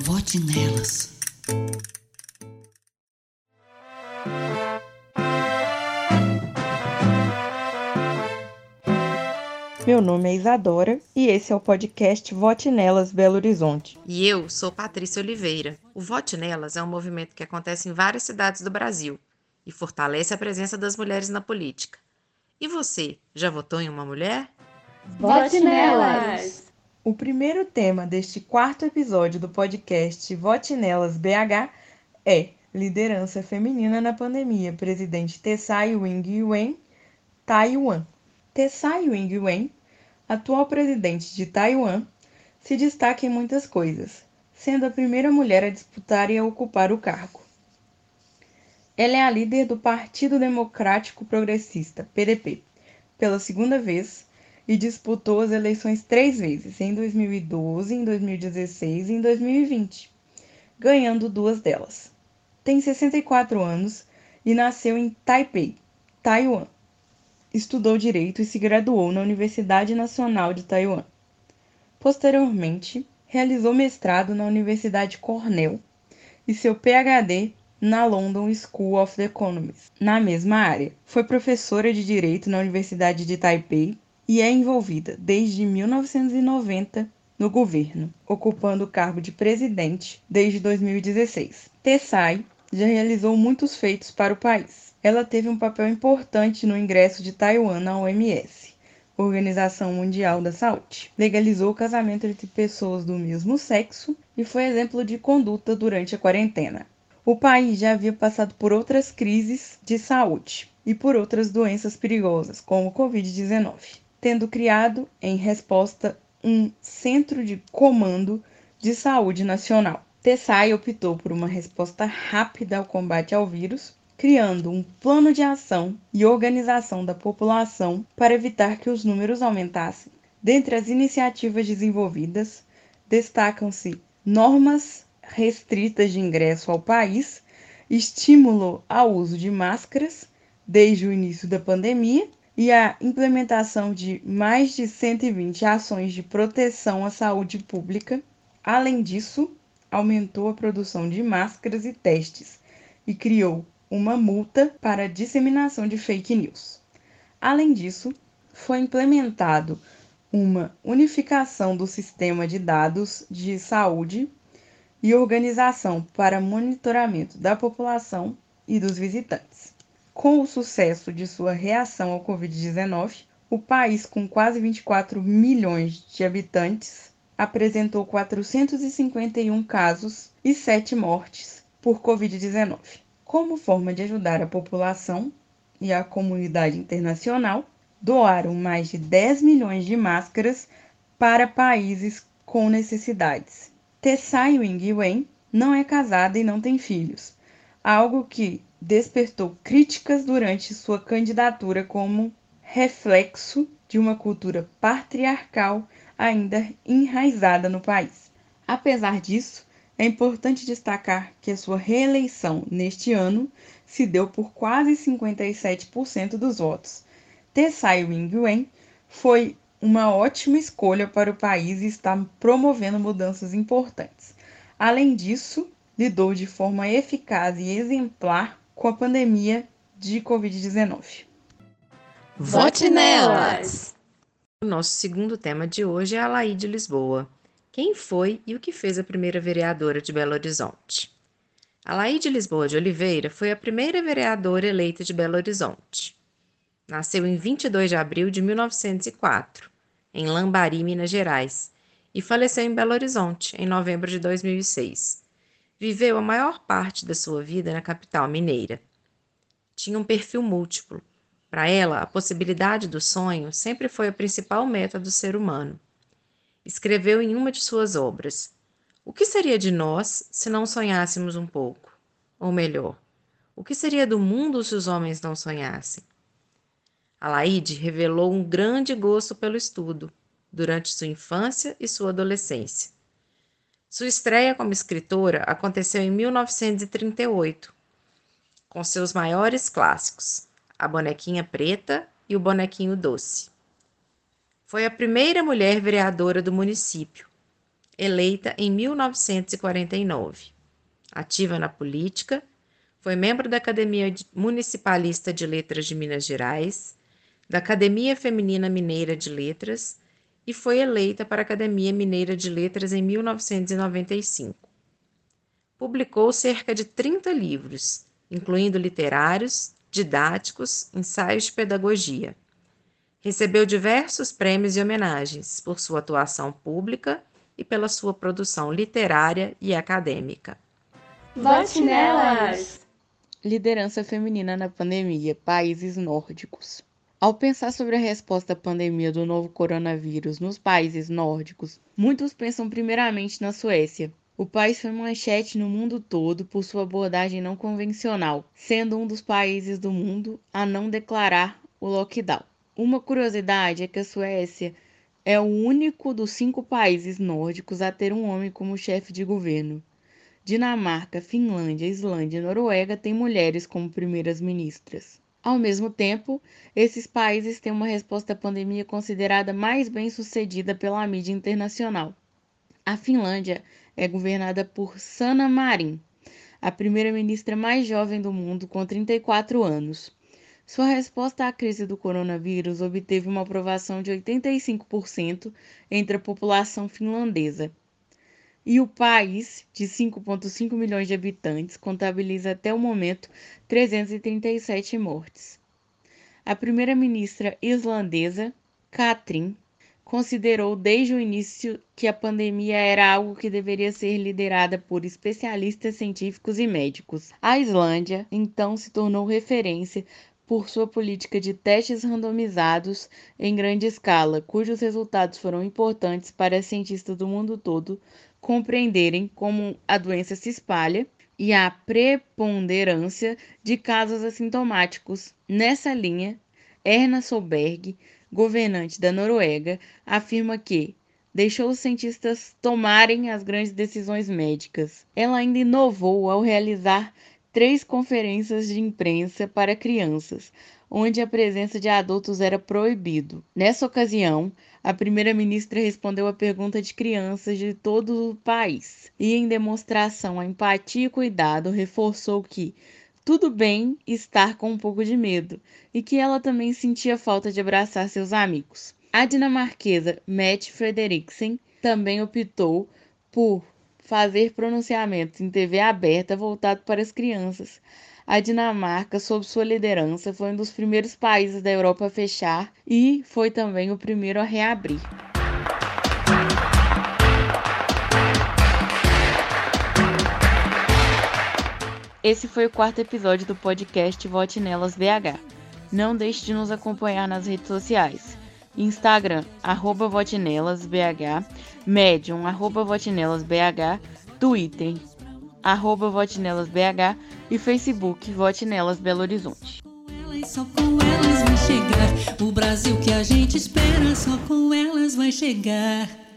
Vote nelas. Meu nome é Isadora e esse é o podcast Vote Nelas Belo Horizonte. E eu sou Patrícia Oliveira. O Vote Nelas é um movimento que acontece em várias cidades do Brasil e fortalece a presença das mulheres na política. E você, já votou em uma mulher? Vote Nelas! O primeiro tema deste quarto episódio do podcast Vote Nelas BH é Liderança Feminina na Pandemia, presidente Tsai Ing-wen, Taiwan. Atual presidente de Taiwan, se destaca em muitas coisas, sendo a primeira mulher a disputar e a ocupar o cargo. Ela é a líder do Partido Democrático Progressista, PDP, pela segunda vez e disputou as eleições 3 vezes, em 2012, em 2016 e em 2020, ganhando 2 delas. Tem 64 anos e nasceu em Taipei, Taiwan. Estudou Direito e se graduou na Universidade Nacional de Taiwan. Posteriormente, realizou mestrado na Universidade Cornell e seu PhD na London School of Economics, na mesma área. Foi professora de Direito na Universidade de Taipei e é envolvida desde 1990 no governo, ocupando o cargo de presidente desde 2016. Tsai já realizou muitos feitos para o país. Ela teve um papel importante no ingresso de Taiwan na OMS, Organização Mundial da Saúde. Legalizou o casamento entre pessoas do mesmo sexo e foi exemplo de conduta durante a quarentena. O país já havia passado por outras crises de saúde e por outras doenças perigosas, como o Covid-19, tendo criado, em resposta, um Centro de Comando de Saúde Nacional. Tsai optou por uma resposta rápida ao combate ao vírus, criando um plano de ação e organização da população para evitar que os números aumentassem. Dentre as iniciativas desenvolvidas, destacam-se normas restritas de ingresso ao país, estímulo ao uso de máscaras desde o início da pandemia e a implementação de mais de 120 ações de proteção à saúde pública. Além disso, aumentou a produção de máscaras e testes e criou uma multa para disseminação de fake news. Além disso, foi implementado uma unificação do sistema de dados de saúde e organização para monitoramento da população e dos visitantes. Com o sucesso de sua reação ao Covid-19, o país, com quase 24 milhões de habitantes, apresentou 451 casos e 7 mortes por Covid-19. Como forma de ajudar a população e a comunidade internacional, doaram mais de 10 milhões de máscaras para países com necessidades. Tsai Ing-wen não é casada e não tem filhos, algo que despertou críticas durante sua candidatura como reflexo de uma cultura patriarcal ainda enraizada no país. Apesar disso, é importante destacar que a sua reeleição neste ano se deu por quase 57% dos votos. Tsai Ing-wen foi uma ótima escolha para o país e está promovendo mudanças importantes. Além disso, lidou de forma eficaz e exemplar com a pandemia de Covid-19. Vote nelas! O nosso segundo tema de hoje é a Alaíde Lisboa. Quem foi e o que fez a primeira vereadora de Belo Horizonte? Alaíde Lisboa de Oliveira foi a primeira vereadora eleita de Belo Horizonte. Nasceu em 22 de abril de 1904, em Lambari, Minas Gerais, e faleceu em Belo Horizonte, em novembro de 2006. Viveu a maior parte da sua vida na capital mineira. Tinha um perfil múltiplo. Para ela, a possibilidade do sonho sempre foi a principal meta do ser humano. Escreveu em uma de suas obras: "O que seria de nós se não sonhássemos um pouco? Ou melhor, o que seria do mundo se os homens não sonhassem?" Alaíde revelou um grande gosto pelo estudo durante sua infância e sua adolescência. Sua estreia como escritora aconteceu em 1938, com seus maiores clássicos, A Bonequinha Preta e O Bonequinho Doce. Foi a primeira mulher vereadora do município. eleita em 1949. Ativa na política, foi membro da Academia Municipalista de Letras de Minas Gerais, da Academia Feminina Mineira de Letras e foi eleita para a Academia Mineira de Letras em 1995. Publicou cerca de 30 livros, incluindo literários, didáticos, ensaios de pedagogia. Recebeu diversos prêmios e homenagens por sua atuação pública e pela sua produção literária e acadêmica. Vote nelas! Liderança feminina na pandemia, países nórdicos. Ao pensar sobre a resposta à pandemia do novo coronavírus nos países nórdicos, muitos pensam primeiramente na Suécia. O país foi manchete no mundo todo por sua abordagem não convencional, sendo um dos países do mundo a não declarar o lockdown. Uma curiosidade é que a Suécia é o único dos 5 países nórdicos a ter um homem como chefe de governo. Dinamarca, Finlândia, Islândia e Noruega têm mulheres como primeiras ministras. Ao mesmo tempo, esses países têm uma resposta à pandemia considerada mais bem-sucedida pela mídia internacional. A Finlândia é governada por Sanna Marin, a primeira-ministra mais jovem do mundo, com 34 anos. Sua resposta à crise do coronavírus obteve uma aprovação de 85% entre a população finlandesa. E o país, de 5,5 milhões de habitantes, contabiliza até o momento 337 mortes. A primeira-ministra islandesa, Katrin, considerou desde o início que a pandemia era algo que deveria ser liderada por especialistas científicos e médicos. A Islândia, então, se tornou referência por sua política de testes randomizados em grande escala, cujos resultados foram importantes para cientistas do mundo todo compreenderem como a doença se espalha e a preponderância de casos assintomáticos. Nessa linha, Erna Solberg, governante da Noruega, afirma que deixou os cientistas tomarem as grandes decisões médicas. Ela ainda inovou ao realizar 3 conferências de imprensa para crianças, onde a presença de adultos era proibido. Nessa ocasião, a primeira-ministra respondeu a pergunta de crianças de todo o país e, em demonstração à empatia e cuidado, reforçou que tudo bem estar com um pouco de medo e que ela também sentia falta de abraçar seus amigos. A dinamarquesa Mette Frederiksen também optou por fazer pronunciamentos em TV aberta voltado para as crianças. A Dinamarca, sob sua liderança, foi um dos primeiros países da Europa a fechar e foi também o primeiro a reabrir. Esse foi o 4º episódio do podcast Vote Nelas BH. Não deixe de nos acompanhar nas redes sociais. Instagram, @votenelasbh, Medium, @votenelasbh, Twitter, @votenelasbh e Facebook, Vote Nelas Belo Horizonte. Só com elas vai chegar, o Brasil que a gente espera, só com elas vai chegar.